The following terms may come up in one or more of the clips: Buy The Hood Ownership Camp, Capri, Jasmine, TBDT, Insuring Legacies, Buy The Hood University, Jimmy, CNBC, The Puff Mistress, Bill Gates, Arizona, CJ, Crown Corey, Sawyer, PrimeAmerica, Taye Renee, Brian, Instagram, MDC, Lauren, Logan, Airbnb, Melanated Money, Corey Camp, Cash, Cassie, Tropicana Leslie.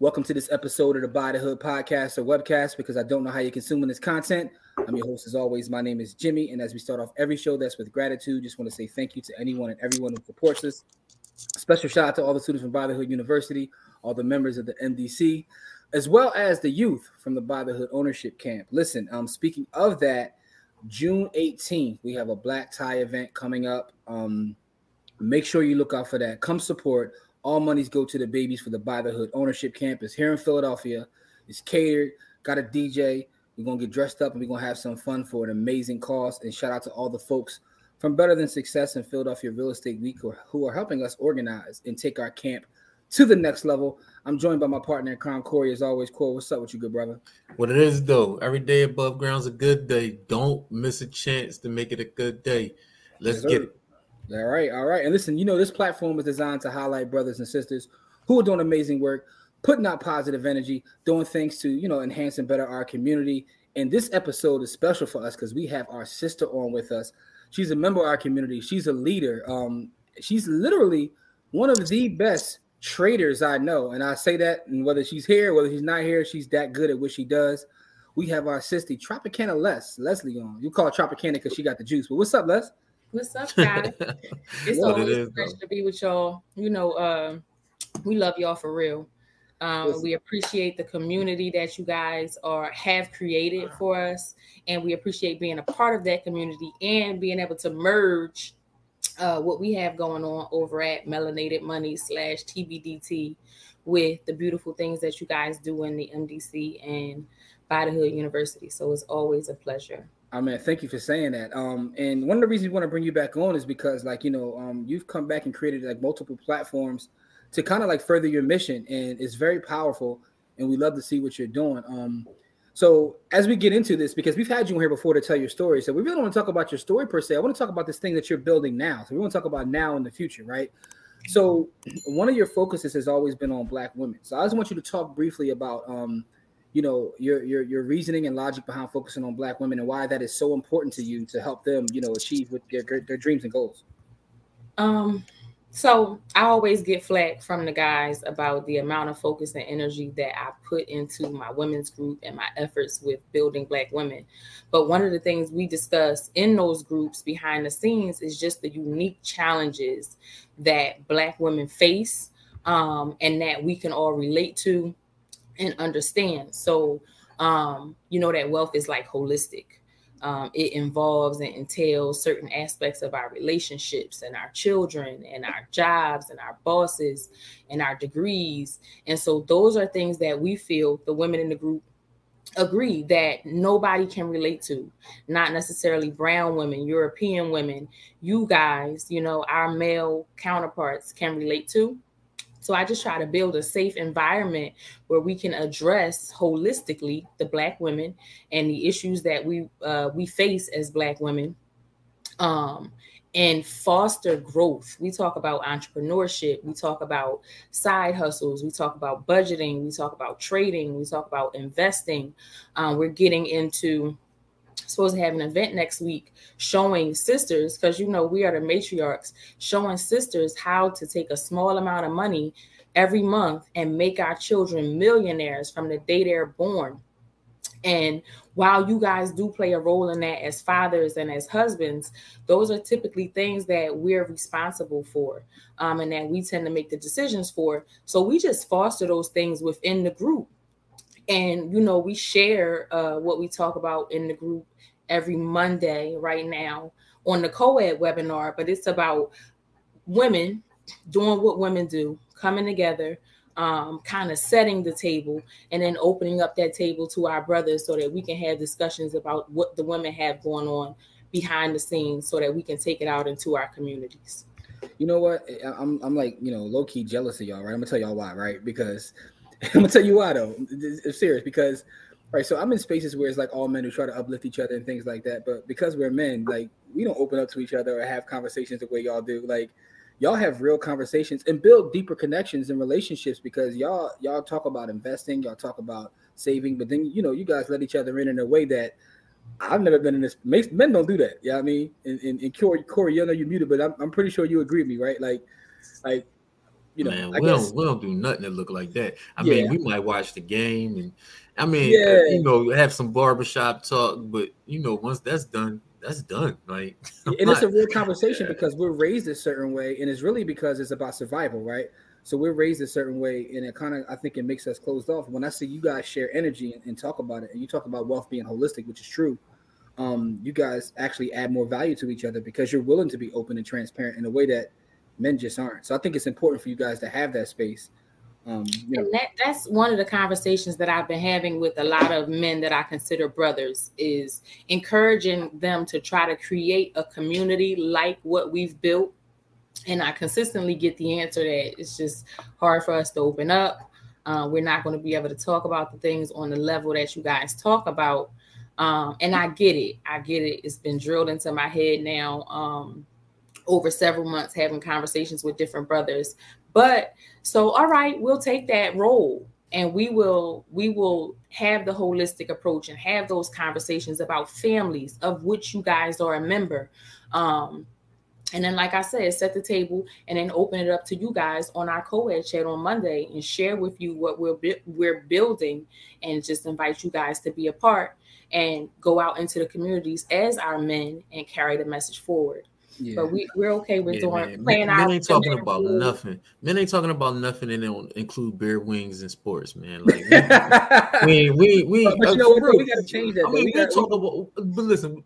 Welcome to this episode of the Buy The Hood podcast or webcast, because I don't know how you're consuming this content. I'm your host as always. My name is Jimmy. And as we start off every show, that's with gratitude. Just want to say thank you to anyone and everyone who supports us. Special shout out to all the students from Buy The Hood University, all the members of the MDC, as well as the youth from the Buy The Hood Ownership Camp. Listen, speaking of that, June 18th, we have a black tie event coming up. Make sure you look out for that. Come support. All monies go to the babies for the Buy The Hood Ownership Camp. It's here in Philadelphia. It's catered. Got a DJ. We're going to get dressed up and we're going to have some fun for an amazing cause. And shout out to all the folks from Better Than Success and Philadelphia Real Estate Week who are helping us organize and take our camp to the next level. I'm joined by my partner, Crown Corey, as always. Corey, what's up with you, good brother? What it is, though. Every day above ground's a good day. Don't miss a chance to make it a good day. Let's get it. All right. And listen, you know, this platform is designed to highlight brothers and sisters who are doing amazing work, putting out positive energy, doing things to, you know, enhance and better our community. And this episode is special for us because we have our sister on with us. She's a member of our community. She's a leader. She's literally one of the best traders I know. And I say that, and whether she's here, whether she's not here, she's that good at what she does. We have our sister, Tropicana Leslie on. You call her Tropicana because she got the juice. But what's up, Les? What's up, guys? It's always a pleasure to be with y'all. You know, we love y'all for real. We appreciate the community that you guys have created for us, and we appreciate being a part of that community and being able to merge what we have going on over at Melanated Money / TBDT with the beautiful things that you guys do in the MDC and Buy The Hood University. So it's always a pleasure. I mean, thank you for saying that. And one of the reasons we want to bring you back on is because, like, you know, you've come back and created like multiple platforms to kind of like further your mission, and it's very powerful. And we love to see what you're doing. So as we get into this, because we've had you on here before to tell your story, so we really don't want to talk about your story per se. I want to talk about this thing that you're building now. So we want to talk about now and the future, right? So one of your focuses has always been on Black women. So I just want you to talk briefly about you know, your reasoning and logic behind focusing on Black women and why that is so important to you to help them, you know, achieve with their dreams and goals. So I always get flack from the guys about the amount of focus and energy that I put into my women's group and my efforts with building Black women. But one of the things we discuss in those groups behind the scenes is just the unique challenges that Black women face, and that we can all relate to and understand. So, you know, that wealth is like holistic. It involves and entails certain aspects of our relationships and our children and our jobs and our bosses and our degrees. And so those are things that we feel the women in the group agree that nobody can relate to, not necessarily brown women, European women, you guys, you know, our male counterparts can relate to. So I just try to build a safe environment where we can address holistically the Black women and the issues that we face as Black women, and foster growth. We talk about entrepreneurship. We talk about side hustles. We talk about budgeting. We talk about trading. We talk about investing. We're getting into supposed to have an event next week showing sisters, because, you know, we are the matriarchs, showing sisters how to take a small amount of money every month and make our children millionaires from the day they're born. And while you guys do play a role in that as fathers and as husbands, those are typically things that we're responsible for, and that we tend to make the decisions for. So we just foster those things within the group. And, you know, we share what we talk about in the group every Monday right now on the co-ed webinar. But it's about women doing what women do, coming together, kind of setting the table, and then opening up that table to our brothers so that we can have discussions about what the women have going on behind the scenes so that we can take it out into our communities. You know what? I'm like, you know, low-key jealous of y'all, right? I'm going to tell y'all why, right? Because I'm gonna tell you why though. It's serious because, right? So I'm in spaces where it's like all men who try to uplift each other and things like that. But because we're men, like we don't open up to each other or have conversations the way y'all do. Like y'all have real conversations and build deeper connections and relationships because y'all talk about investing, y'all talk about saving, but then you know you guys let each other in a way that I've never been in this. Men don't do that. Yeah, you know I mean, and Corey, you know you're muted, but I'm pretty sure you agree with me, right? Like. You know, man, we don't do nothing that look like that. I mean, we might watch the game and you know, have some barbershop talk, but you know, once that's done, that's done. Like, and it's a real conversation because we're raised a certain way, and it's really because it's about survival, right? So we're raised a certain way, and it kind of, I think, it makes us closed off. When I see you guys share energy and talk about it, and you talk about wealth being holistic, which is true. You guys actually add more value to each other because you're willing to be open and transparent in a way that men just aren't. So I think it's important for you guys to have that space. And that's one of the conversations that I've been having with a lot of men that I consider brothers, is encouraging them to try to create a community like what we've built. And I consistently get the answer that it's just hard for us to open up. We're not going to be able to talk about the things on the level that you guys talk about. And I get it. It's been drilled into my head now. Over several months having conversations with different brothers. But so, all right, we'll take that role and we will have the holistic approach and have those conversations about families, of which you guys are a member. And then, like I said, set the table and then open it up to you guys on our co-ed chat on Monday and share with you what we're building, and just invite you guys to be a part and go out into the communities as our men and carry the message forward. Yeah. But we're okay with doing playing men, out. Men ain't talking about nothing. Men ain't talking about nothing, and they don't include beer wings and sports, man. Like we. But you know what, bro? We gotta change that. I mean, we talk about. But listen,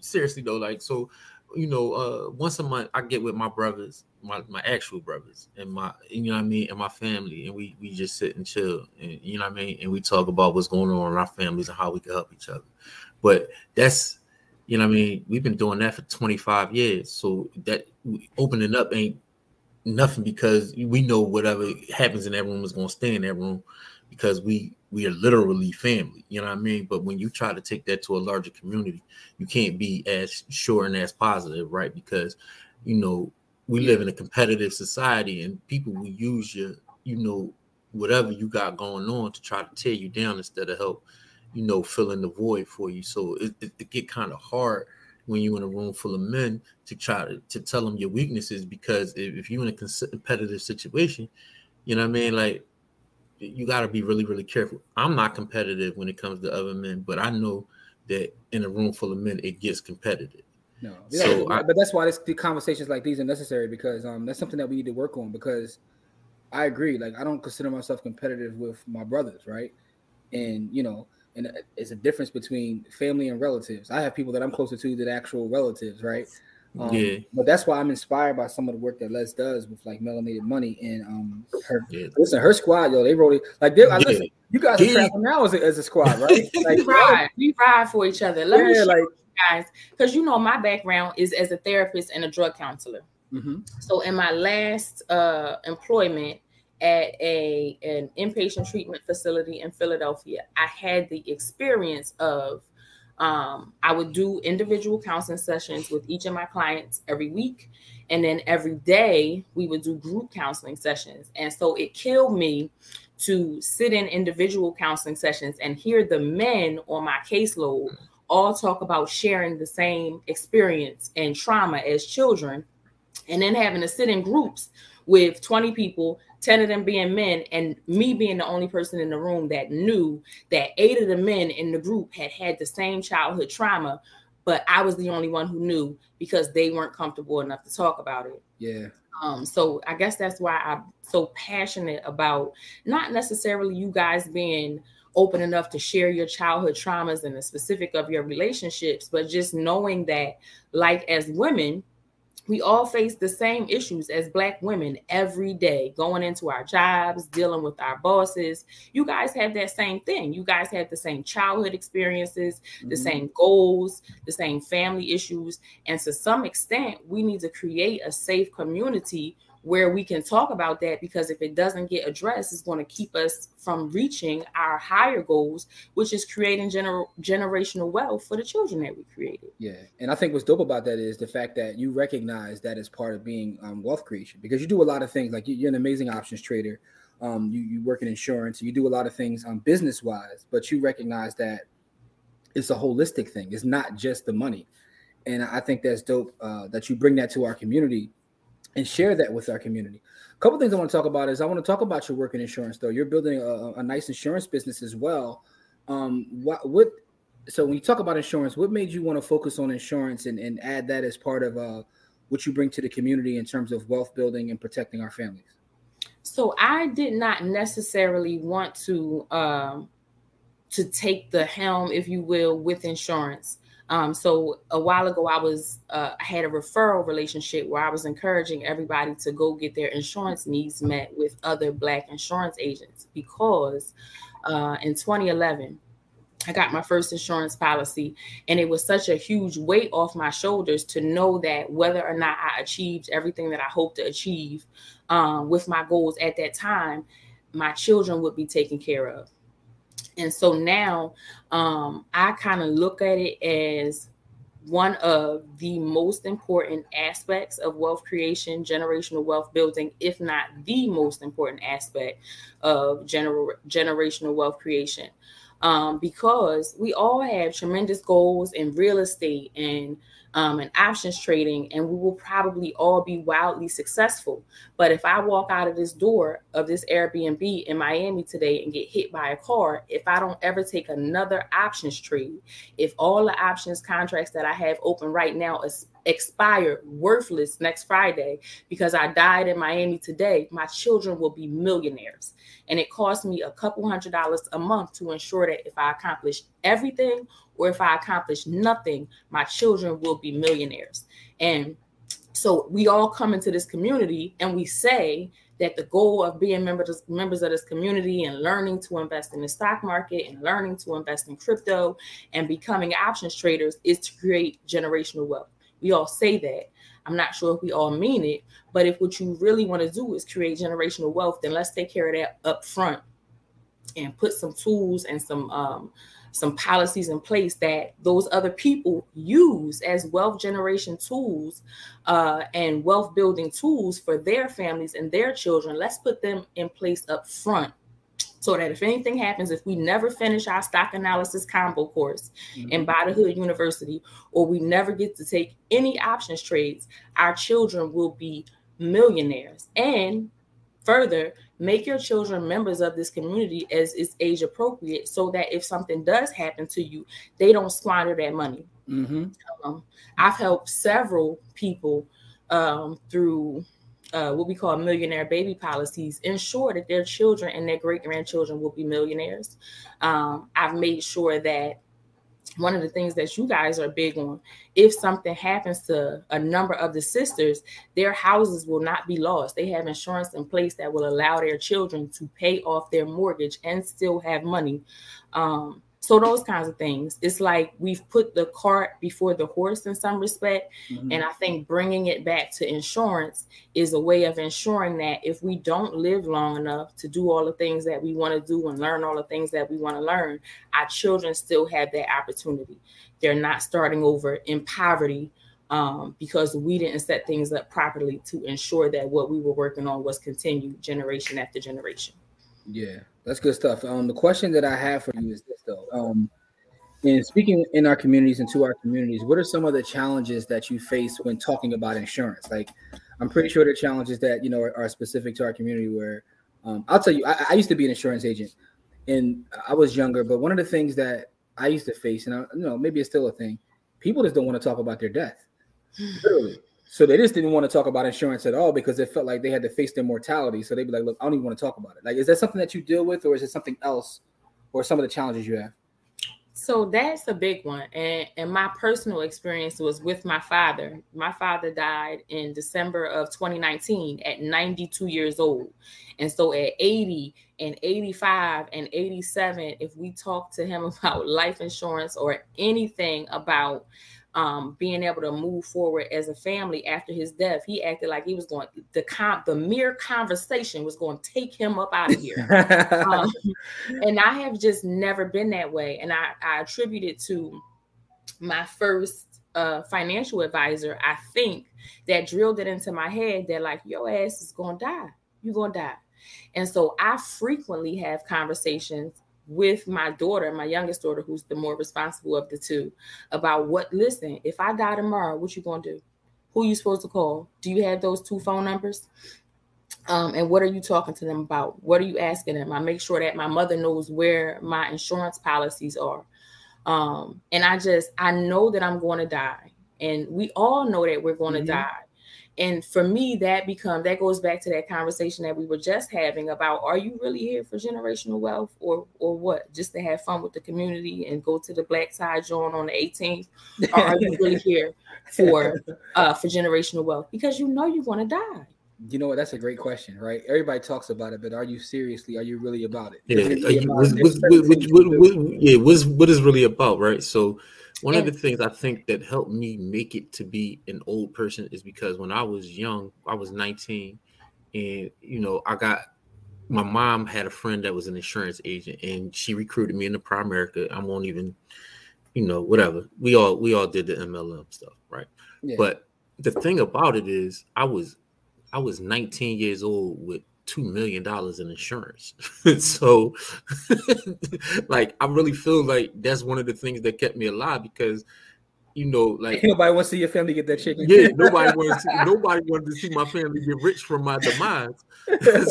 seriously though, like so, you know, once a month I get with my brothers, my actual brothers, and my, you know what I mean, and my family, and we just sit and chill, and you know what I mean, and we talk about what's going on in our families and how we can help each other. But that's. You know what I mean? We've been doing that for 25 years. So that opening up ain't nothing, because we know whatever happens in that room is going to stay in that room, because we are literally family. You know what I mean? But when you try to take that to a larger community, you can't be as sure and as positive, right? Because, you know, we live in a competitive society, and people will use your, you know, whatever you got going on to try to tear you down instead of help, you know, filling the void for you. So it get kind of hard when you're in a room full of men to try to tell them your weaknesses, because if you're in a competitive situation, you know what I mean? Like, you got to be really, really careful. I'm not competitive when it comes to other men, but I know that in a room full of men, it gets competitive. No, so but that's why the conversations like these are necessary, because that's something that we need to work on, because I agree. Like, I don't consider myself competitive with my brothers, right? And, you know, and it's a difference between family and relatives. I have people that I'm closer to than actual relatives, right? But that's why I'm inspired by some of the work that Les does with, like, Melanated Money and her. Yeah. Listen, her squad, yo, they wrote it. Like, listen, you guys are traveling now as a squad, right? Like, we ride for each other. Let me show you guys, because, you know, my background is as a therapist and a drug counselor. Mm-hmm. So in my last employment, at an inpatient treatment facility in Philadelphia, I had the experience of, I would do individual counseling sessions with each of my clients every week. And then every day we would do group counseling sessions. And so it killed me to sit in individual counseling sessions and hear the men on my caseload all talk about sharing the same experience and trauma as children. And then having to sit in groups with 20 people, 10 of them being men, and me being the only person in the room that knew that 8 of the men in the group had the same childhood trauma, but I was the only one who knew because they weren't comfortable enough to talk about it. Yeah. So I guess that's why I'm so passionate about not necessarily you guys being open enough to share your childhood traumas and the specific of your relationships, but just knowing that, like, as women, we all face the same issues as Black women every day, going into our jobs, dealing with our bosses. You guys have that same thing. You guys have the same childhood experiences, the same goals, the same family issues. And to some extent, we need to create a safe community where we can talk about that, because if it doesn't get addressed, it's going to keep us from reaching our higher goals, which is creating generational wealth for the children that we created. Yeah. And I think what's dope about that is the fact that you recognize that as part of being wealth creation, because you do a lot of things. Like you're an amazing options trader. You work in insurance. You do a lot of things business wise, but you recognize that it's a holistic thing. It's not just the money. And I think that's dope that you bring that to our community and share that with our community. A couple things I want to talk about is I want to talk about your work in insurance, though. You're building a nice insurance business as well. So when you talk about insurance, what made you want to focus on insurance and add that as part of what you bring to the community in terms of wealth building and protecting our families? So I did not necessarily want to take the helm, if you will, with insurance. So a while ago, I had a referral relationship where I was encouraging everybody to go get their insurance needs met with other Black insurance agents, because in 2011, I got my first insurance policy, and it was such a huge weight off my shoulders to know that whether or not I achieved everything that I hoped to achieve with my goals at that time, my children would be taken care of. And so now I kind of look at it as one of the most important aspects of wealth creation, generational wealth building, if not the most important aspect of generational wealth creation, because we all have tremendous goals in real estate and options trading, and we will probably all be wildly successful. But if I walk out of this door of this Airbnb in Miami today and get hit by a car, if I don't ever take another options trade, if all the options contracts that I have open right now expire worthless next Friday because I died in Miami today, my children will be millionaires. And it cost me $200 a month to ensure that if I accomplish everything or if I accomplish nothing, my children will be millionaires. And so we all come into this community and we say that the goal of being members of this community and learning to invest in the stock market and learning to invest in crypto and becoming options traders is to create generational wealth. We all say that. I'm not sure if we all mean it, but if what you really want to do is create generational wealth, then let's take care of that up front and put some tools and some policies in place that those other people use as wealth generation tools and wealth building tools for their families and their children. Let's put them in place up front, so that if anything happens, if we never finish our stock analysis combo course in Buy The Hood University, or we never get to take any options trades, our children will be millionaires. And further, make your children members of this community as is age appropriate, so that if something does happen to you, they don't squander that money. Mm-hmm. I've helped several people through what we call millionaire baby policies, ensure that their children and their great-grandchildren will be millionaires. I've made sure that one of the things that you guys are big on, if something happens to a number of the sisters, their houses will not be lost. They have insurance in place that will allow their children to pay off their mortgage and still have money. So those kinds of things. It's like we've put the cart before the horse in some respect. Mm-hmm. And I think bringing it back to insurance is a way of ensuring that if we don't live long enough to do all the things that we want to do and learn all the things that we want to learn, our children still have that opportunity. They're not starting over in poverty because we didn't set things up properly to ensure that what we were working on was continued generation after generation. Yeah, that's good stuff. The question that I have for you is this, though. In speaking in our communities and to our communities, what are some of the challenges that you face when talking about insurance? Like, I'm pretty sure the challenges that, you know, are specific to our community where I'll tell you, I used to be an insurance agent and I was younger. But one of the things that I used to face, and I, you know, maybe it's still a thing, people just don't want to talk about their death. Literally. So they just didn't want to talk about insurance at all because it felt like they had to face their mortality. So they'd be like, look, I don't even want to talk about it. Like, is that something that you deal with, or is it something else, or some of the challenges you have? So that's a big one. And my personal experience was with my father. My father died in December of 2019 at 92 years old. And so at 80 and 85 and 87, if we talk to him about life insurance or anything about being able to move forward as a family after his death. He acted like he was going, the mere conversation was going to take him up out of here. And I have just never been that way. And I attribute it to my first financial advisor. I think that drilled it into my head that like, your ass is going to die. You're going to die. And so I frequently have conversations with my daughter, my youngest daughter, who's the more responsible of the two, about what, listen, if I die tomorrow, what you going to do? Who you supposed to call? Do you have those two phone numbers? And what are you talking to them about? What are you asking them? I make sure that my mother knows where my insurance policies are. And I know that I'm going to die. And we all know that we're going to die. And for me, that goes back to that conversation that we were just having about, are you really here for generational wealth or what? Just to have fun with the community and go to the Black Tie John on the 18th? Or are you really here for generational wealth? Because you know you're going to die. You know what? That's a great question, right? Everybody talks about it, but are you really about it? What is really about, right? So one of the things I think that helped me make it to be an old person is because when I was young, I was 19, and my mom had a friend that was an insurance agent, and she recruited me into PrimeAmerica. I won't even, whatever. We all did the MLM stuff, right? Yeah. But the thing about it is, I was 19 years old with $2 million in insurance. So I really feel like that's one of the things that kept me alive because, nobody wants to see your family get that chicken. Yeah, nobody wanted to see my family get rich from my demise.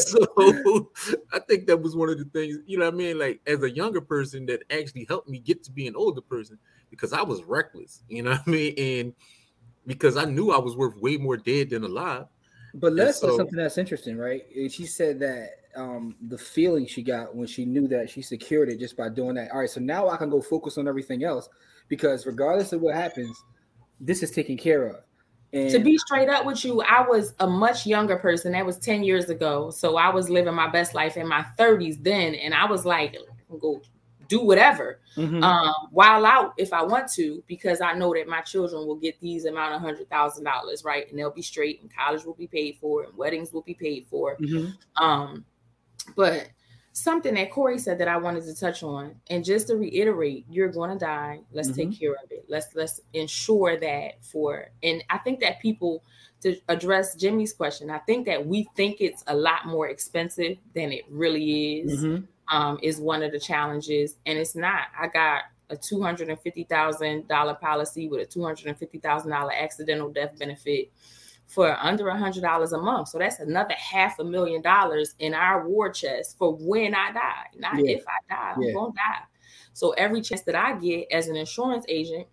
So I think that was one of the things, as a younger person that actually helped me get to be an older person because I was reckless, And because I knew I was worth way more dead than alive. But Les said something that's interesting, right? She said that the feeling she got when she knew that she secured it just by doing that. All right, so now I can go focus on everything else because regardless of what happens, this is taken care of. And to be straight up with you, I was a much younger person. That was 10 years ago. So I was living my best life in my 30s then. And I was like, go do whatever, while out if I want to, because I know that my children will get these amount of $100,000, right? And they'll be straight and college will be paid for and weddings will be paid for. But something that Corey said that I wanted to touch on, and just to reiterate, you're going to die. Let's take care of it. Let's ensure that and I think that people, to address Jimmy's question, I think that we think it's a lot more expensive than it really is. Is one of the challenges, and it's not. I got a $250,000 policy with a $250,000 accidental death benefit for under $100 a month. So that's another $500,000 in our war chest for when I die, not if I die, I'm going to die. So every chance that I get as an insurance agent,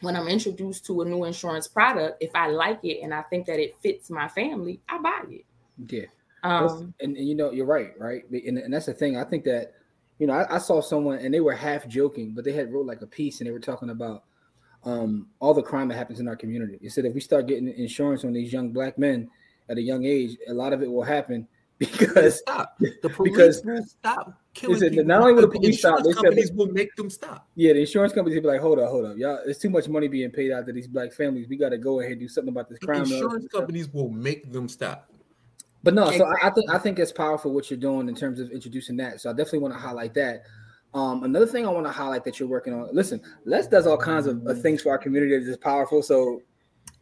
when I'm introduced to a new insurance product, if I like it and I think that it fits my family, I buy it. Yeah. And you're right? And that's the thing. I think that, I saw someone and they were half joking, but they had wrote a piece and they were talking about all the crime that happens in our community. It said if we start getting insurance on these young black men at a young age, a lot of it will happen because stop. The police will stop killing people. Not only will the police stop, they companies will make them stop. Yeah, the insurance companies will be like, hold up, y'all. There's too much money being paid out to these black families. We got to go ahead and do something about this crime. The insurance companies will make them stop. But no, so I think it's powerful what you're doing in terms of introducing that. So I definitely want to highlight that. Another thing I want to highlight that you're working on. Listen, Les does all kinds of things for our community that is powerful. So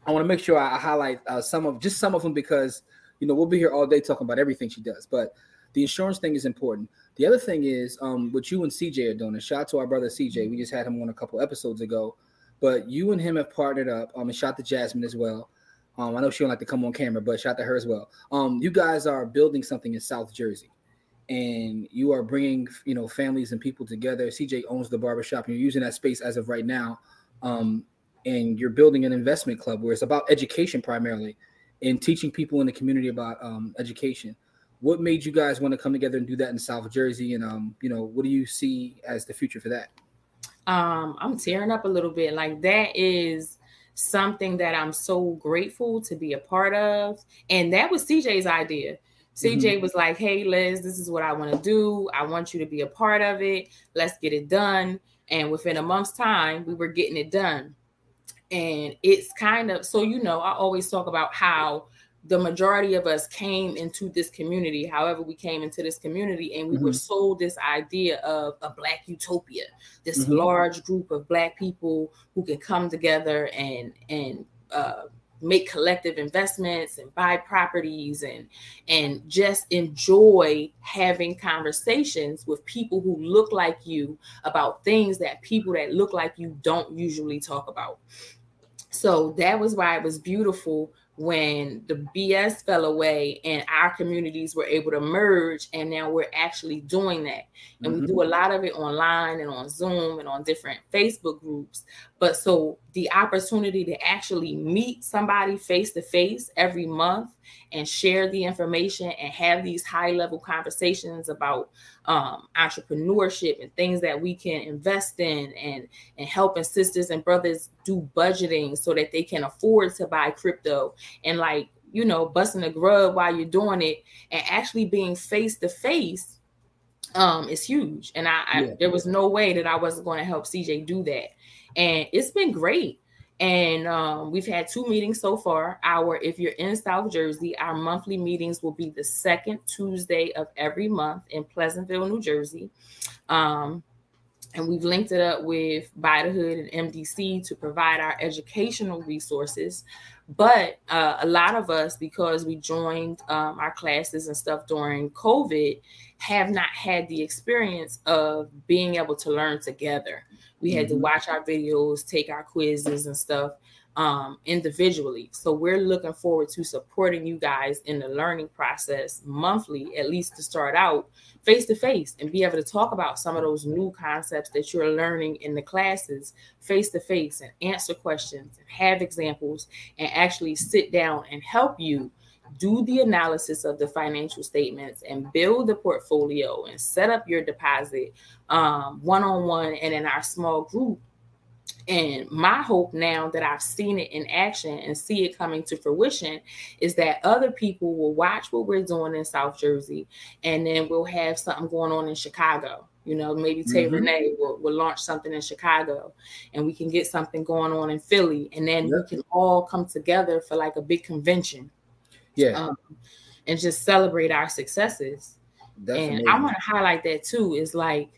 I want to make sure I highlight some of them because we'll be here all day talking about everything she does. But the insurance thing is important. The other thing is what you and CJ are doing. And shout out to our brother CJ. We just had him on a couple episodes ago. But you and him have partnered up. And shout out to Jasmine as well. I know she don't like to come on camera, but shout out to her as well. You guys are building something in South Jersey, and you are bringing families and people together. CJ owns the barbershop, and you're using that space as of right now, and you're building an investment club where it's about education primarily and teaching people in the community about education. What made you guys want to come together and do that in South Jersey, and what do you see as the future for that? I'm tearing up a little bit. That is something that I'm so grateful to be a part of. And that was CJ's idea. CJ was like, hey, Les, this is what I want to do. I want you to be a part of it. Let's get it done. And within a month's time, we were getting it done. And it's kind of, so, you know, I always talk about how the majority of us came into this community, however we came into this community, and we were sold this idea of a Black utopia, this large group of Black people who can come together and make collective investments and buy properties and just enjoy having conversations with people who look like you about things that people that look like you don't usually talk about. So that was why it was beautiful when the BS fell away and our communities were able to merge. And now we're actually doing that. And we do a lot of it online and on Zoom and on different Facebook groups. But so the opportunity to actually meet somebody face to face every month and share the information and have these high level conversations about entrepreneurship and things that we can invest in, and helping sisters and brothers do budgeting so that they can afford to buy crypto, and, like, you know, busting the grub while you're doing it and actually being face to face is huge. And I there was no way that I wasn't going to help CJ do that. And it's been great. And we've had 2 meetings so far. If you're in South Jersey, our monthly meetings will be the second Tuesday of every month in Pleasantville, New Jersey. And we've linked it up with Buy The Hood and MDC to provide our educational resources. But a lot of us, because we joined our classes and stuff during COVID, have not had the experience of being able to learn together. We had to watch our videos, take our quizzes and stuff individually. So we're looking forward to supporting you guys in the learning process monthly, at least to start out face to face, and be able to talk about some of those new concepts that you're learning in the classes face to face, and answer questions and have examples, and actually sit down and help you do the analysis of the financial statements and build the portfolio and set up your deposit one-on-one and in our small group. And my hope, now that I've seen it in action and see it coming to fruition, is that other people will watch what we're doing in South Jersey, and then we'll have something going on in Chicago. You know, maybe Taye Renee will launch something in Chicago, and we can get something going on in Philly, and then we can all come together for like a big convention. And just celebrate our successes. Definitely. And I want to highlight that too, is like,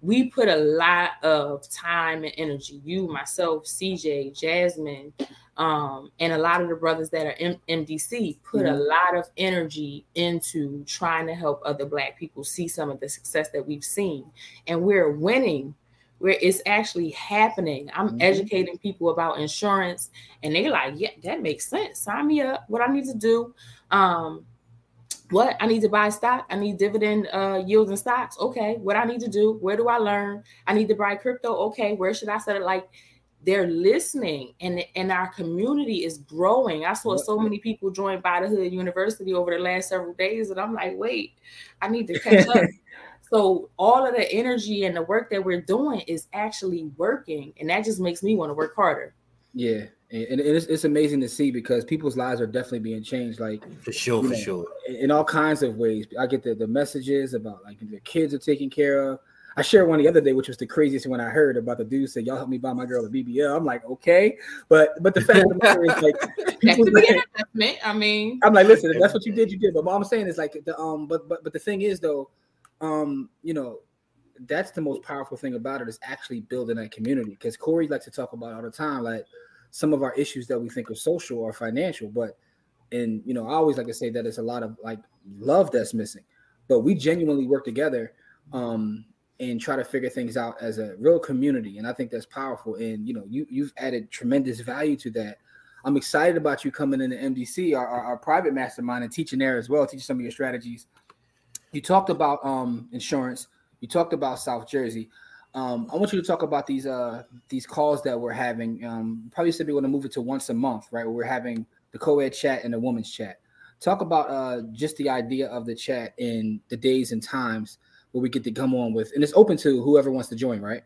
we put a lot of time and energy, you, myself, CJ, Jasmine, and a lot of the brothers that are in MDC put a lot of energy into trying to help other Black people see some of the success that we've seen. And we're winning, where it's actually happening. I'm educating people about insurance, and they're like, yeah, that makes sense. Sign me up. What I need to do. What I need to buy stock. I need dividend yields and stocks. Okay. What I need to do. Where do I learn? I need to buy crypto. Okay. Where should I set it? Like, they're listening, and our community is growing. I saw so many people join Buy The Hood University over the last several days, and I'm like, wait, I need to catch up. So all of the energy and the work that we're doing is actually working. And that just makes me want to work harder. Yeah. And it's amazing to see, because people's lives are definitely being changed. Like, for sure. In all kinds of ways. I get the messages about, like, the kids are taken care of. I shared one the other day, which was the craziest one I heard, about the dude said, y'all help me buy my girl a BBL. I'm like, okay. But the fact of the matter is, like, people like, I mean, I'm like, listen, if that's what you did, you did. But what I'm saying is, like, but the thing is though, you know, that's the most powerful thing about it, is actually building that community. Because Corey likes to talk about all the time, like, some of our issues that we think are social or financial, and you know, I always like to say that it's a lot of, like, love that's missing, but we genuinely work together and try to figure things out as a real community. And I think that's powerful. And, you know, you've added tremendous value to that. I'm excited about you coming into MDC, our private mastermind, and teaching there as well, teaching some of your strategies. You talked about insurance. You talked about South Jersey. I want you to talk about these calls that we're having. Probably said we want to move it to once a month, right? We're having the co-ed chat and the women's chat. Talk about just the idea of the chat and the days and times where we get to come on with. And it's open to whoever wants to join, right?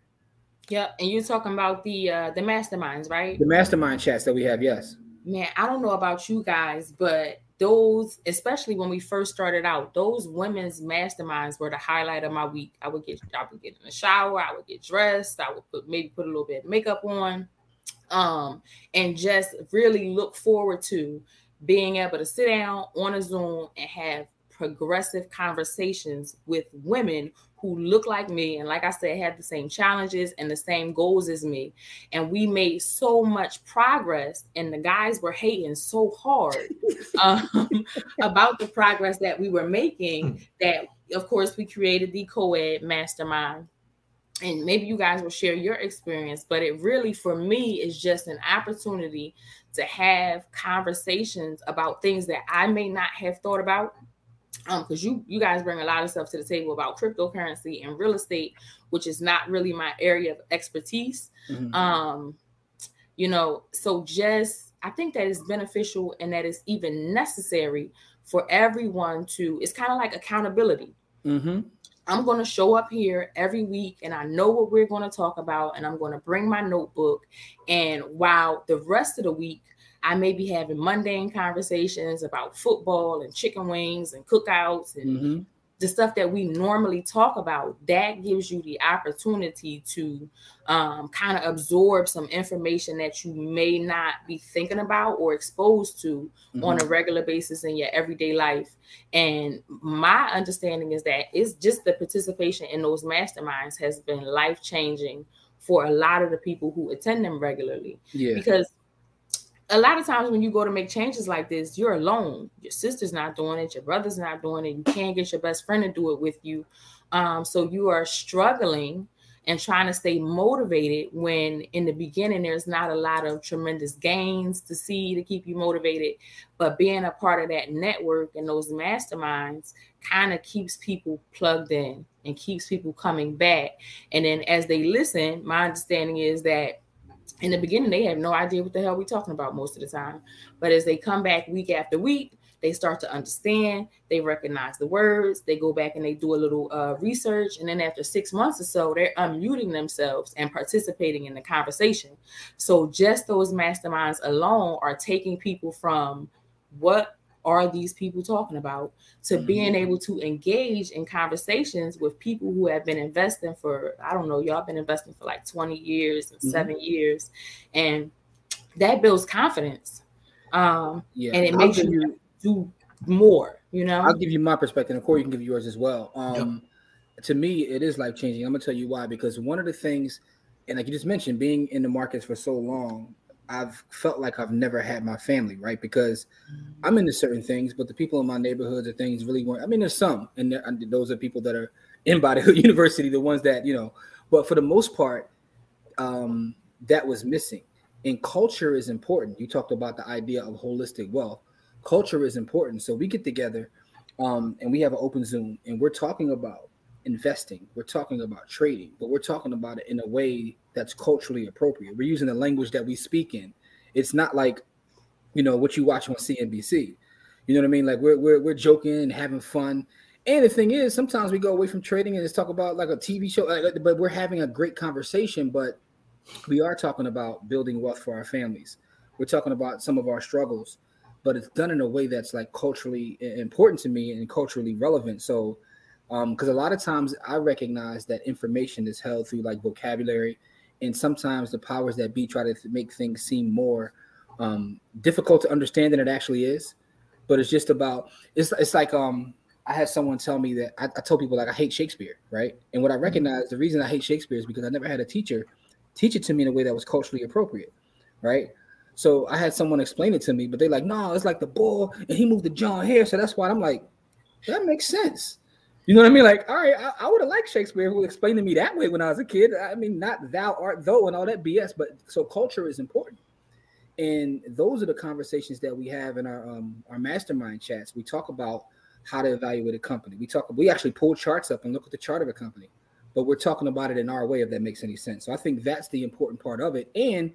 Yep. And you're talking about the masterminds, right? The mastermind chats that we have, yes. Man, I don't know about you guys, but those, especially when we first started out, those women's masterminds were the highlight of my week. I would get in the shower, I would get dressed, I would put a little bit of makeup on, and just really look forward to being able to sit down on a Zoom and have progressive conversations with women who look like me. And like I said, had the same challenges and the same goals as me. And we made so much progress, and the guys were hating so hard about the progress that we were making that, of course, we created the co-ed mastermind. And maybe you guys will share your experience, but it really, for me, is just an opportunity to have conversations about things that I may not have thought about. Because you guys bring a lot of stuff to the table about cryptocurrency and real estate, which is not really my area of expertise. Mm-hmm. I think that it's beneficial and that it's even necessary for everyone to, it's kind of like accountability. Mm-hmm. I'm going to show up here every week and I know what we're going to talk about, and I'm going to bring my notebook. And while the rest of the week, I may be having mundane conversations about football and chicken wings and cookouts and mm-hmm. the stuff that we normally talk about, that gives you the opportunity to kind of absorb some information that you may not be thinking about or exposed to mm-hmm. on a regular basis in your everyday life. And my understanding is that it's just the participation in those masterminds has been life-changing for a lot of the people who attend them regularly. Yeah. Because a lot of times when you go to make changes like this, you're alone. Your sister's not doing it. Your brother's not doing it. You can't get your best friend to do it with you. So you are struggling and trying to stay motivated when in the beginning, there's not a lot of tremendous gains to see to keep you motivated. But being a part of that network and those masterminds kind of keeps people plugged in and keeps people coming back. And then as they listen, my understanding is that in the beginning, they have no idea what the hell we're talking about most of the time. But as they come back week after week, they start to understand, they recognize the words, they go back and they do a little research. And then after 6 months or so, they're unmuting themselves and participating in the conversation. So just those masterminds alone are taking people from what are these people talking about to mm-hmm. being able to engage in conversations with people who have been investing for, I don't know, y'all been investing for like 20 years and mm-hmm. 7 years. And that builds confidence. And it makes you do more, you know? I'll give you my perspective, and Corey, you can give yours as well. To me, it is life-changing. I'm gonna tell you why, because one of the things, and like you just mentioned, being in the markets for so long, I've felt like I've never had my family, right? Because I'm into certain things, but the people in my neighborhoods are things really weren't. I mean, there's some, and those are people that are in Buy The Hood University, the ones that, you know, but for the most part, that was missing. And culture is important. You talked about the idea of holistic wealth. Culture is important. So we get together and we have an open Zoom and we're talking about investing, we're talking about trading, but we're talking about it in a way that's culturally appropriate. We're using the language that we speak in. It's not like, you know, what you watch on CNBC. You know what I mean? Like we're joking and having fun. And the thing is, sometimes we go away from trading and just talk about like a TV show, but we're having a great conversation, but we are talking about building wealth for our families. We're talking about some of our struggles, but it's done in a way that's like culturally important to me and culturally relevant. So because a lot of times I recognize that information is held through like vocabulary, and sometimes the powers that be try to make things seem more difficult to understand than it actually is. But it's just about, it's like I had someone tell me that I told people like I hate Shakespeare, right? And what I recognize, the reason I hate Shakespeare is because I never had a teacher teach it to me in a way that was culturally appropriate, right? So I had someone explain it to me, but they're like, no, it's like the bull, and he moved to John Hare, so that's why. I'm like, that makes sense. You know what I mean? Like, all right, I would have liked Shakespeare who explained to me that way when I was a kid. I mean, not thou art thou and all that BS, but so culture is important. And those are the conversations that we have in our mastermind chats. We talk about how to evaluate a company. We actually pull charts up and look at the chart of a company, but we're talking about it in our way, if that makes any sense. So I think that's the important part of it. And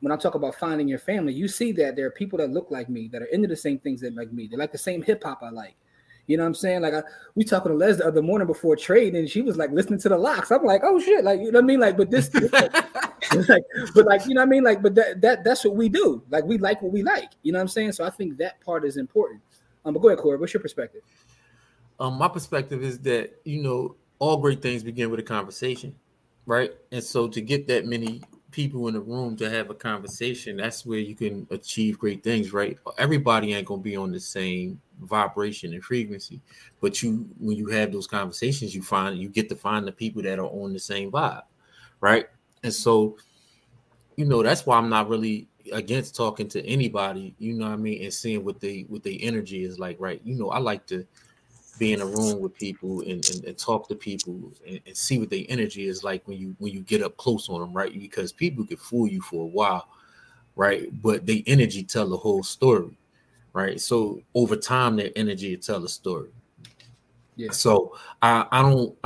when I talk about finding your family, you see that there are people that look like me that are into the same things that make me. They like the same hip hop I like. You know what I'm saying? Like we talking to Les the other morning before trade, and she was like listening to the Locks. I'm like, oh shit, like you know what I mean? Like, but this, you know what I mean? Like, but that's what we do. Like we like what we like. You know what I'm saying? So I think that part is important. But go ahead, Corey. What's your perspective? My perspective is that all great things begin with a conversation, right? And so to get that many people in the room to have a conversation, that's where you can achieve great things, right? Everybody ain't going to be on the same vibration and frequency, but you, when you have those conversations, you find, you get to find the people that are on the same vibe, right? And so, you know, that's why I'm not really against talking to anybody, you know what I mean, and seeing what they energy is like, right? You know, I like to be in a room with people and talk to people and see what their energy is like when you get up close on them, right? Because people can fool you for a while, right? But their energy tell the whole story, right? So over time, their energy will tell a story. Yeah. So I don't,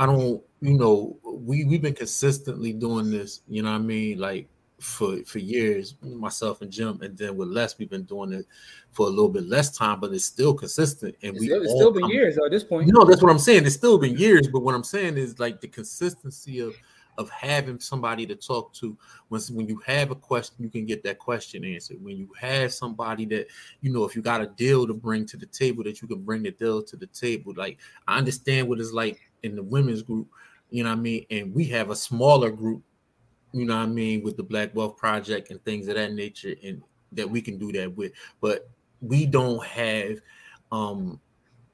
you know, we've been consistently doing this, you know what I mean? Like for years, myself and Jim, and then with Les, we've been doing it for a little bit less time, but it's still consistent. And it's still been years though, at this point. No, that's what I'm saying. It's still been years, but what I'm saying is like the consistency of having somebody to talk to. When you have a question, you can get that question answered. When you have somebody that, you know, if you got a deal to bring to the table, that you can bring the deal to the table. Like, I understand what it's like in the women's group, you know what I mean? And we have a smaller group, you know what I mean, with the Black Wealth Project and things of that nature, and that we can do that with. But we don't have,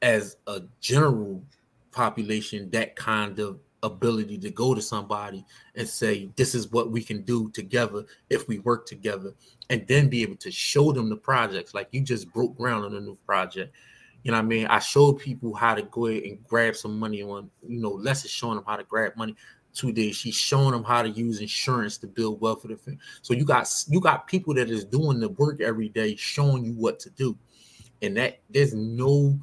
as a general population, that kind of ability to go to somebody and say, this is what we can do together if we work together, and then be able to show them the projects. Like, you just broke ground on a new project. You know what I mean? I showed people how to go ahead and grab some money on, you know, Les is showing them how to grab money. 2 days, she's showing them how to use insurance to build wealth for the family. So you got people that is doing the work every day, showing you what to do, and that there's no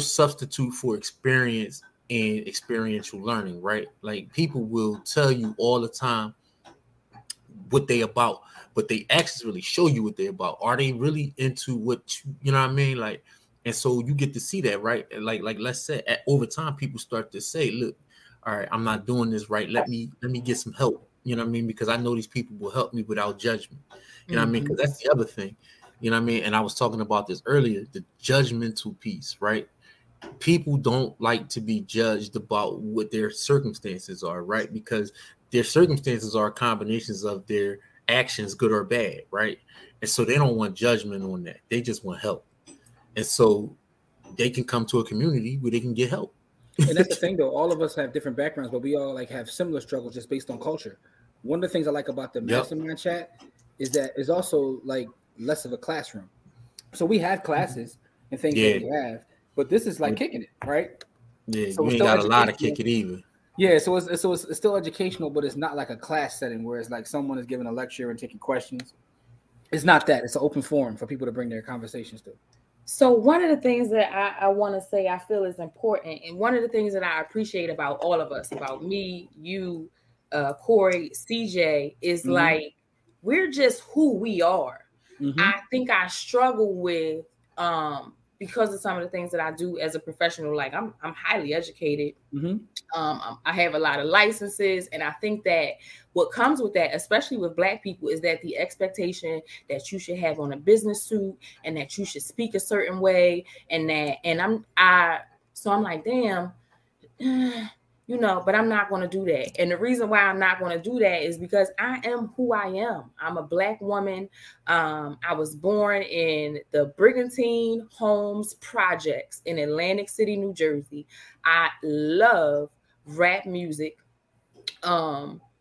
substitute for experience and experiential learning, right? Like, people will tell you all the time what they about, but they actually really show you what they about. Are they really into what you know what I mean? Like, and so you get to see that, right? Like let's say over time, people start to say, look, all right, I'm not doing this right. Let me get some help. You know what I mean? Because I know these people will help me without judgment. You know what I mean? Because that's the other thing. You know what I mean? And I was talking about this earlier, the judgmental piece, right? People don't like to be judged about what their circumstances are, right? Because their circumstances are combinations of their actions, good or bad, right? And so they don't want judgment on that. They just want help. And so they can come to a community where they can get help. And that's the thing, though. All of us have different backgrounds, but we all like have similar struggles just based on culture. One of the things I like about the mastermind chat is that it's also like less of a classroom. So we have classes and things that we have, but this is like kicking it, right? Yeah, so we ain't got a lot of kick it either. Yeah, so it's still educational, but it's not like a class setting where it's like someone is giving a lecture and taking questions. It's not that. It's an open forum for people to bring their conversations to. So one of the things that I want to say I feel is important, and one of the things that I appreciate about all of us, about me, you, Corey, CJ, is like, we're just who we are. Mm-hmm. I think I struggle with, because of some of the things that I do as a professional, like I'm highly educated. Mm-hmm. I have a lot of licenses. And I think that what comes with that, especially with Black people, is that the expectation that you should have on a business suit and that you should speak a certain way. So I'm like, damn, you know, but I'm not going to do that. And the reason why I'm not going to do that is because I am who I am. I'm a Black woman. I was born in the Brigantine Homes Projects in Atlantic City, New Jersey. I love rap music.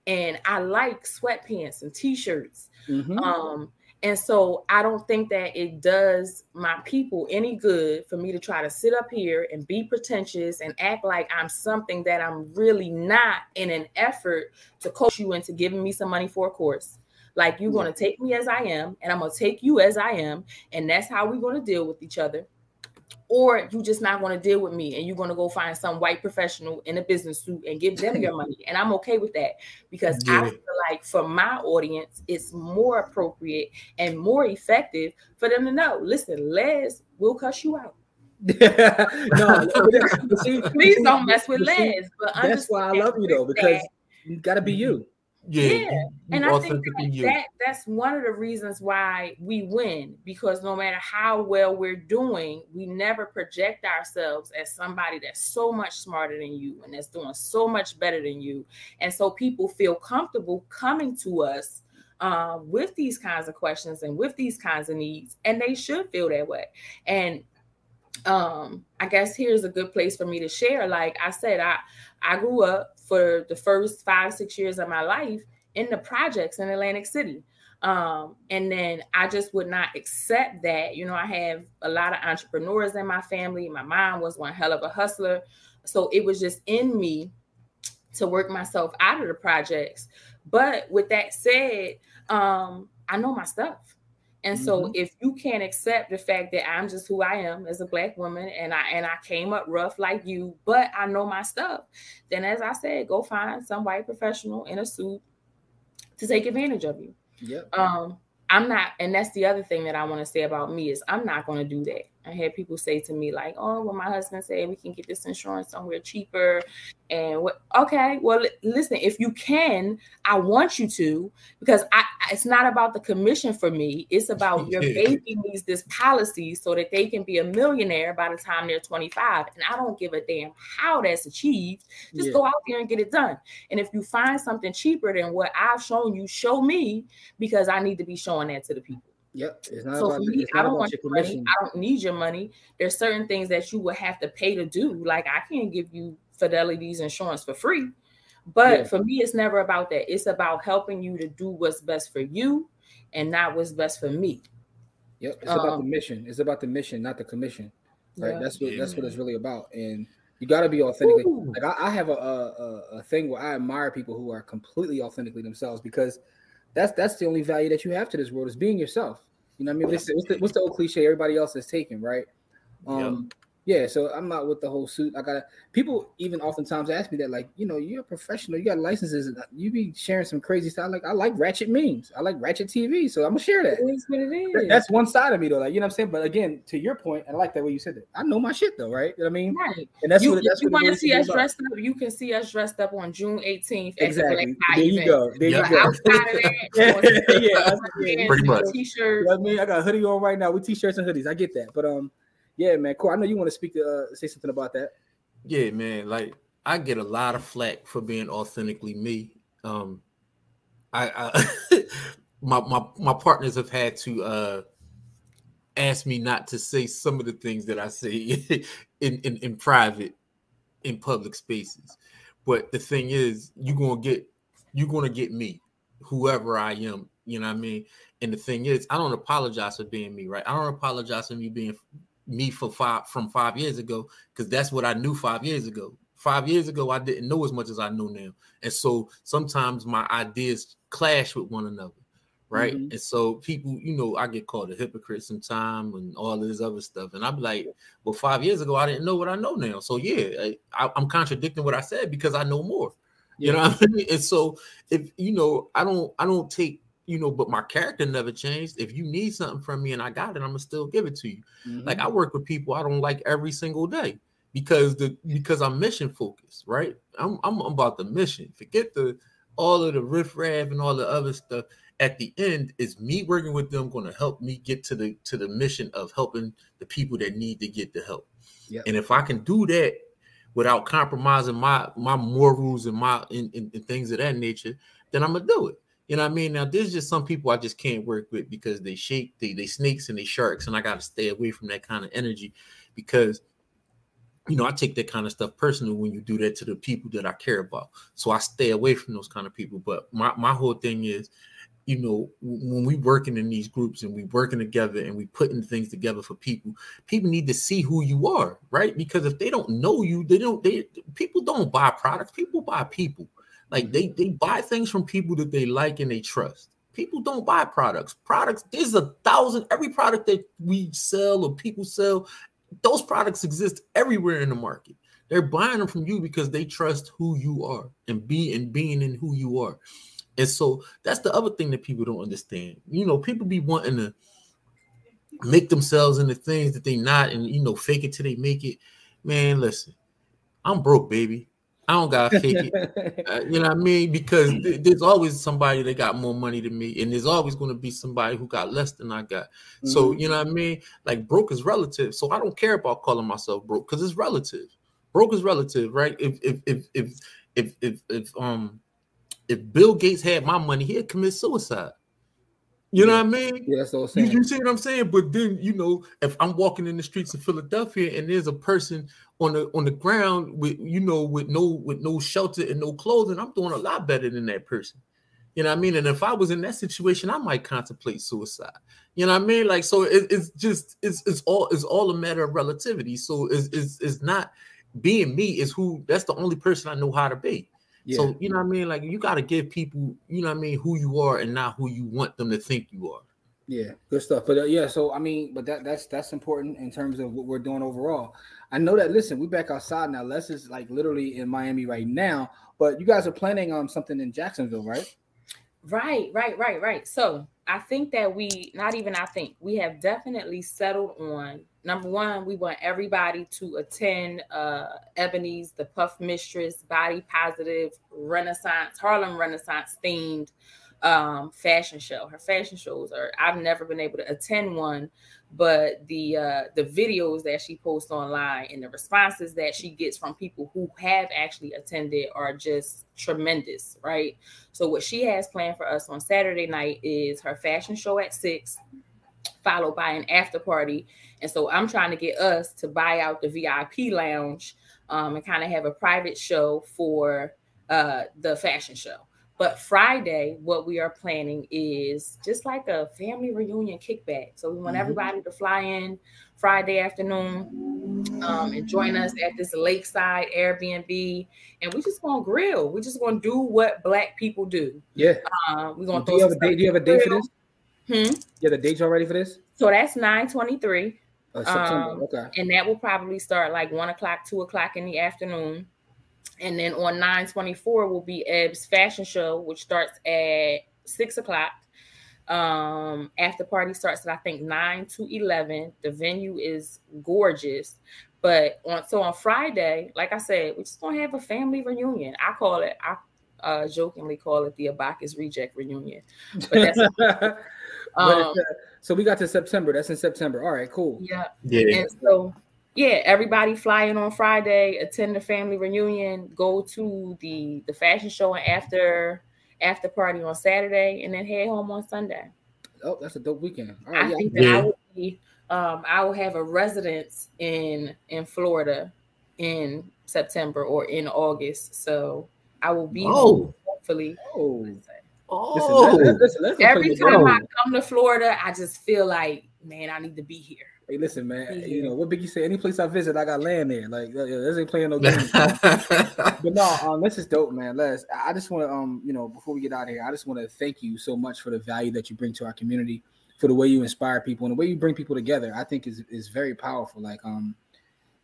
And I like sweatpants and t-shirts. Mm-hmm. And so I don't think that it does my people any good for me to try to sit up here and be pretentious and act like I'm something that I'm really not, in an effort to coach you into giving me some money for a course. Like, you're going to take me as I am, and I'm going to take you as I am, and that's how we're going to deal with each other. Or you're just not going to deal with me, and you're going to go find some white professional in a business suit and give them your money. And I'm okay with that, because I feel like for my audience, it's more appropriate and more effective for them to know, listen, Les will cuss you out. No, please don't mess with Les. But that's why I love you, though, because you got to be you. And I think that's one of the reasons why we win, because no matter how well we're doing, we never project ourselves as somebody that's so much smarter than you and that's doing so much better than you. And so people feel comfortable coming to us with these kinds of questions and with these kinds of needs, and they should feel that way. And I guess here's a good place for me to share. Like I said, I grew up for the first 5-6 years of my life in the projects in Atlantic City. And then I just would not accept that. You know, I have a lot of entrepreneurs in my family. My mom was one hell of a hustler. So it was just in me to work myself out of the projects. But with that said, I know my stuff. And so if you can't accept the fact that I'm just who I am as a Black woman, and I came up rough like you, but I know my stuff, then as I said, go find some white professional in a suit to take advantage of you. Yep. I'm not, and that's the other thing that I want to say about me is I'm not going to do that. I had people say to me like, oh, well, my husband said we can get this insurance somewhere cheaper. And what? Okay, well, listen, if you can, I want you to, because it's not about the commission for me. It's about your baby needs this policy so that they can be a millionaire by the time they're 25. And I don't give a damn how that's achieved. Just go out there and get it done. And if you find something cheaper than what I've shown you, show me, because I need to be showing that to the people. Yep. It's not so about, for me, I don't want your money. I don't need your money. There's certain things that you will have to pay to do. Like I can't give you Fidelity's insurance for free, but for me, it's never about that. It's about helping you to do what's best for you and not what's best for me. Yep. It's about the mission. It's about the mission, not the commission. Right. Yeah. That's what it's really about. And you got to be authentic. Like I have a thing where I admire people who are completely authentically themselves, because that's the only value that you have to this world is being yourself. You know what I mean? What's the old cliche everybody else is taking, right? So I'm not with the whole suit. People even oftentimes ask me that, like, you know, you're a professional, you got licenses, and you be sharing some crazy stuff. Like, I like ratchet memes. I like ratchet TV, so I'm going to share that. It is what it is. That's one side of me, though. Like, you know what I'm saying? But again, to your point, and I like that way you said that, I know my shit, though, right? You know what I mean? Right. And that's if you want to see us dressed up, you can see us dressed up on June 18th. Exactly. There you go. Outside of that. Pretty much. T-shirts. You know what I mean? I got a hoodie on right now. We T-shirts and hoodies. I get that. But, yeah, man, cool. I know you want to say something about that. Yeah, man. Like I get a lot of flack for being authentically me. I my partners have had to ask me not to say some of the things that I say in private, in public spaces. But the thing is, you're gonna get me, whoever I am. You know what I mean? And the thing is, I don't apologize for being me, right? I don't apologize for me being me from 5 years ago, because that's what I knew 5 years ago. 5 years ago, I didn't know as much as I know now. And so sometimes my ideas clash with one another, right? Mm-hmm. And so people, you know, I get called a hypocrite sometimes and all of this other stuff. And I'm like, well, 5 years ago, I didn't know what I know now. So yeah, I'm contradicting what I said because I know more. You know what I mean? And so if, you know, I don't take, you know, but my character never changed. If you need something from me and I got it, I'm gonna still give it to you. Mm-hmm. Like I work with people I don't like every single day because I'm mission focused, right? I'm about the mission. Forget all of the riffraff and all the other stuff. At the end, is me working with them going to help me get to the mission of helping the people that need to get the help. Yep. And if I can do that without compromising my morals and my and things of that nature, then I'm gonna do it. You know what I mean? Now, there's just some people I just can't work with because they snakes and they sharks, and I got to stay away from that kind of energy because, you know, I take that kind of stuff personal when you do that to the people that I care about. So I stay away from those kind of people. But my whole thing is, you know, when we working in these groups and we working together and we putting things together for people, people need to see who you are, right? Because if they don't know you, people don't buy products. People buy people. Like they buy things from people that they like and they trust. People don't buy products. Products, there's every product that we sell or people sell, those products exist everywhere in the market. They're buying them from you because they trust who you are and being in who you are. And so that's the other thing that people don't understand. You know, people be wanting to make themselves into things that they not and, you know, fake it till they make it. Man, listen, I'm broke, baby. I don't gotta fake it. You know what I mean? Because there's always somebody that got more money than me, and there's always going to be somebody who got less than I got. Mm-hmm. So you know what I mean? Like, broke is relative. So I don't care about calling myself broke because it's relative. Broke is relative, right? If Bill Gates had my money, he'd commit suicide. You know what I mean? Yeah, that's what I'm saying. You see what I'm saying? But then, you know, if I'm walking in the streets of Philadelphia and there's a person on the ground with no shelter and no clothing, I'm doing a lot better than that person. You know what I mean? And if I was in that situation, I might contemplate suicide. You know what I mean? Like, so it's all a matter of relativity. So it's not being me is who. That's the only person I know how to be. Yeah. So, you know what I mean? Like, you got to give people, you know what I mean, who you are and not who you want them to think you are. Yeah, good stuff. But that's important in terms of what we're doing overall. I know that, listen, we're back outside now. Les is like literally in Miami right now, but you guys are planning on something in Jacksonville, right? Right. So I think that we have definitely settled on, number one, we want everybody to attend Ebony's, The Puff Mistress, Body Positive, Harlem Renaissance themed fashion show. Her fashion shows I've never been able to attend one, but the videos that she posts online and the responses that she gets from people who have actually attended are just tremendous, right? So what she has planned for us on Saturday night is her fashion show at 6:00. Followed by an after party. And so I'm trying to get us to buy out the VIP lounge and kind of have a private show for the fashion show. But Friday, what we are planning is just like a family reunion kickback. So we want everybody to fly in Friday afternoon and join us at this lakeside Airbnb. And we just gonna grill. We just gonna do what Black people do. Yeah. We're gonna throw some stuff. Do you have a date for this? You have the dates already for this? So that's 9/23. September. Okay. And that will probably start like 1:00, 2:00 in the afternoon. And then on 9/24 will be Eb's fashion show, which starts at 6:00. After party starts at, I think, 9 to 11. The venue is gorgeous. But on Friday, like I said, we're just gonna have a family reunion. I call it, I jokingly call it the Abacus Reject reunion. But that's so we got to September. That's in September. All right, cool. Yeah. And so, everybody flying on Friday, attend the family reunion, go to the fashion show and after party on Saturday, and then head home on Sunday. Oh, that's a dope weekend. All right, I think that I will be. I will have a residence in Florida in September or in August. So I will be home, hopefully. Listen, every time I come to Florida, I just feel like, man, I need to be here. Hey, listen, man, you know what Biggie said? Any place I visit, I got land there. Like, this ain't playing no games. But no, this is dope, man. Les, I just want to, before we get out of here, I just want to thank you so much for the value that you bring to our community, for the way you inspire people, and the way you bring people together. I think is very powerful. Like,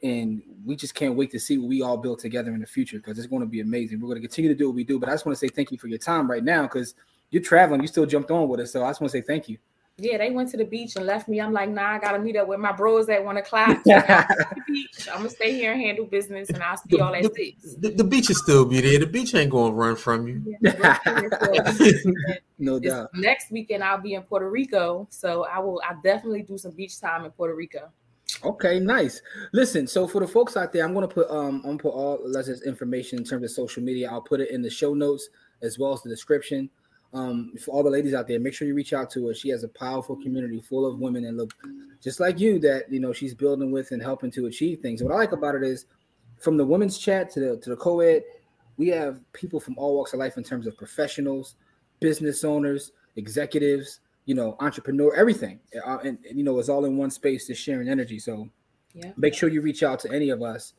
and we just can't wait to see what we all build together in the future, because it's going to be amazing. We're going to continue to do what we do. But I just want to say thank you for your time right now, because you're traveling. You still jumped on with us. So I just want to say thank you. Yeah, they went to the beach and left me. I'm like, nah, I got to meet up with my bros at 1:00. I'm going to stay here and handle business, and I'll see y'all at 6:00. The beach will still be there. The beach ain't going to run from you. Yeah, no doubt. Next weekend, I'll be in Puerto Rico. So I'll definitely do some beach time in Puerto Rico. Okay, nice. Listen, so for the folks out there, I'm going to put I'm gonna put all Les's information in terms of social media. I'll put it in the show notes as well as the description. For all the ladies out there, make sure you reach out to her. She has a powerful community full of women and look just like you that, you know, she's building with and helping to achieve things. And what I like about it is, from the women's chat to the co-ed, we have people from all walks of life in terms of professionals, business owners, executives, entrepreneur, everything. And it's all in one space, just sharing energy. So Make sure you reach out to any of us,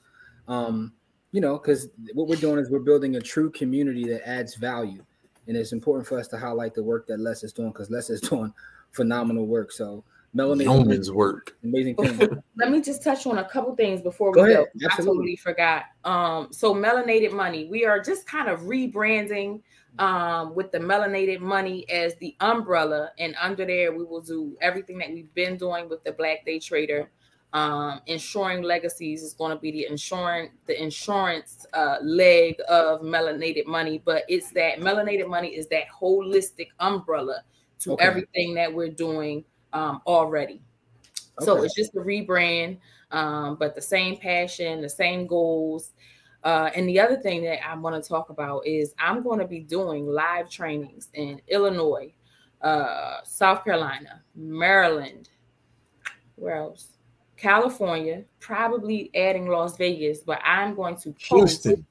because what we're doing is we're building a true community that adds value. And it's important for us to highlight the work that Les is doing, because Les is doing phenomenal work. So Melanie's work. Amazing thing. Let me just touch on a couple things before we go. I totally forgot. So Melanated Money, we are just kind of rebranding with the Melanated Money as the umbrella, and under there we will do everything that we've been doing with the Black Day Trader. Insuring Legacies is going to be the insurance leg of Melanated Money, but it's that Melanated Money is that holistic umbrella to everything that we're doing already. So it's just a rebrand, but the same passion, the same goals. And the other thing that I want to talk about is I'm going to be doing live trainings in Illinois, South Carolina, Maryland, where else? California, probably adding Las Vegas, but I'm going to post Houston.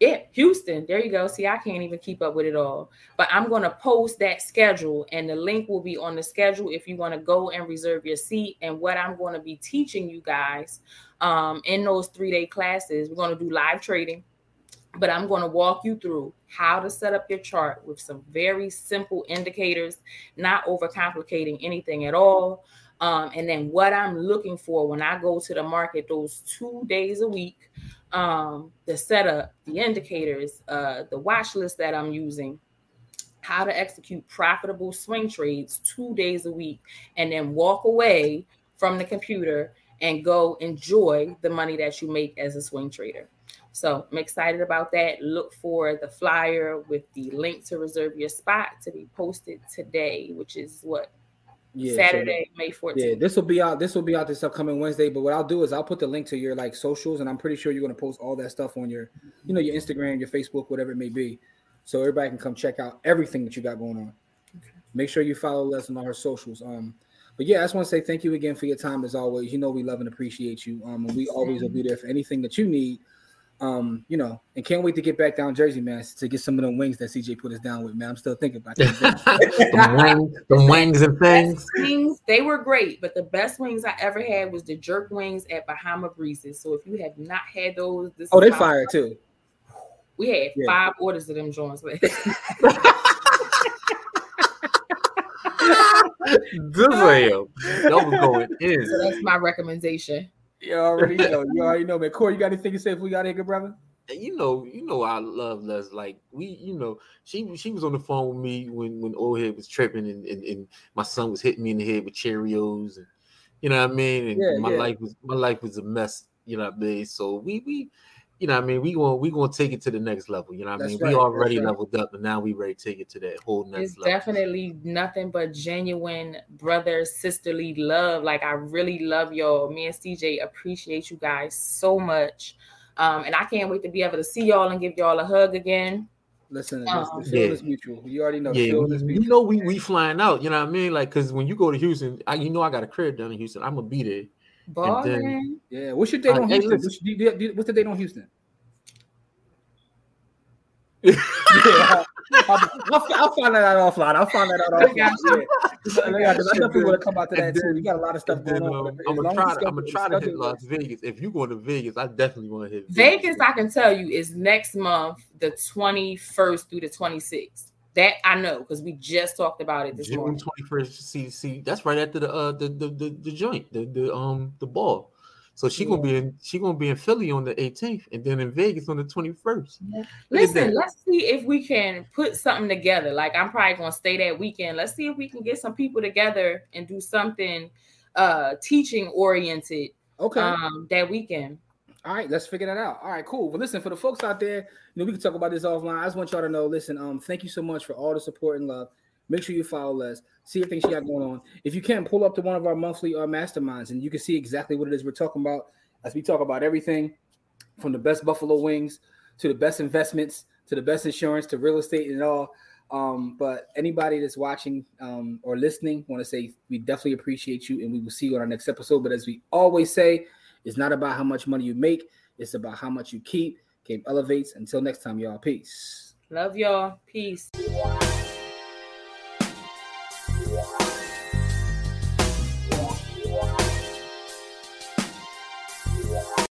Yeah, Houston. There you go. See, I can't even keep up with it all. But I'm going to post that schedule, and the link will be on the schedule if you want to go and reserve your seat. And what I'm going to be teaching you guys in those 3-day classes, we're going to do live trading, but I'm going to walk you through how to set up your chart with some very simple indicators, not overcomplicating anything at all. And then what I'm looking for when I go to the market those 2 days a week, the setup, the indicators, the watch list that I'm using, how to execute profitable swing trades 2 days a week, and then walk away from the computer and go enjoy the money that you make as a swing trader. So I'm excited about that. Look for the flyer with the link to reserve your spot to be posted today, which is what? Yeah, Saturday, so, May 14th. Yeah, this will be out this upcoming Wednesday. But what I'll do is I'll put the link to your like socials, and I'm pretty sure you're gonna post all that stuff on your, you know, your Instagram, your Facebook, whatever it may be. So everybody can come check out everything that you got going on. Okay. Make sure you follow Les on all her socials. But yeah, I just want to say thank you again for your time as always. You know we love and appreciate you. And we always will be there for anything that you need. You know, and can't wait to get back down Jersey, man, to get some of them wings that CJ put us down with, man. I'm still thinking about that. The wings and things. Wings, they were great, but the best wings I ever had was the jerk wings at Bahama Breezes. So if you have not had those, this they fire too. We had 5 orders of them joints. Good way. That was going in. So that's my recommendation. You already know, man. Corey, you got anything to say if we got a good brother? You know, I love Les. Like she was on the phone with me when old head was tripping and my son was hitting me in the head with Cheerios, and you know what I mean. And my life was a mess, you know what I mean. So we you know what I mean, we gonna take it to the next level, you know what I mean. Right, we already leveled up, and now we ready to take it to that whole next level. It's definitely nothing but genuine brother sisterly love. Like I really love y'all. Me and CJ appreciate you guys so much, and I can't wait to be able to see y'all and give y'all a hug again. Listen, the field is mutual. You already know. Yeah, you know we flying out. You know what I mean, like because when you go to Houston, I got a crib down in Houston. I'm gonna be there. Then, what's your date on Houston? What's the date on Houston? I'll find that out offline. I know people will come out to that too. You got a lot of stuff going on. I'm gonna try to hit Las Vegas. If you go to Vegas, I definitely want to hit Vegas. Vegas, I can tell you, is next month, the 21st through the 26th. That I know because we just talked about it this morning. June 21st. See, that's right after the joint, the ball. So she gonna be in Philly on the 18th, and then in Vegas on the 21st. Yeah. Listen, let's see if we can put something together. Like I'm probably gonna stay that weekend. Let's see if we can get some people together and do something teaching oriented. Okay, that weekend. All right, let's figure that out. All right, cool. Well, listen, for the folks out there, you know, we can talk about this offline. I just want y'all to know, listen, thank you so much for all the support and love. Make sure you follow Les, see everything she got going on. If you can, pull up to one of our monthly masterminds, and you can see exactly what it is we're talking about as we talk about everything from the best buffalo wings to the best investments to the best insurance to real estate and all. But anybody that's watching or listening, want to say we definitely appreciate you, and we will see you on our next episode. But as we always say, it's not about how much money you make. It's about how much you keep. Game elevates. Until next time, y'all. Peace. Love y'all. Peace.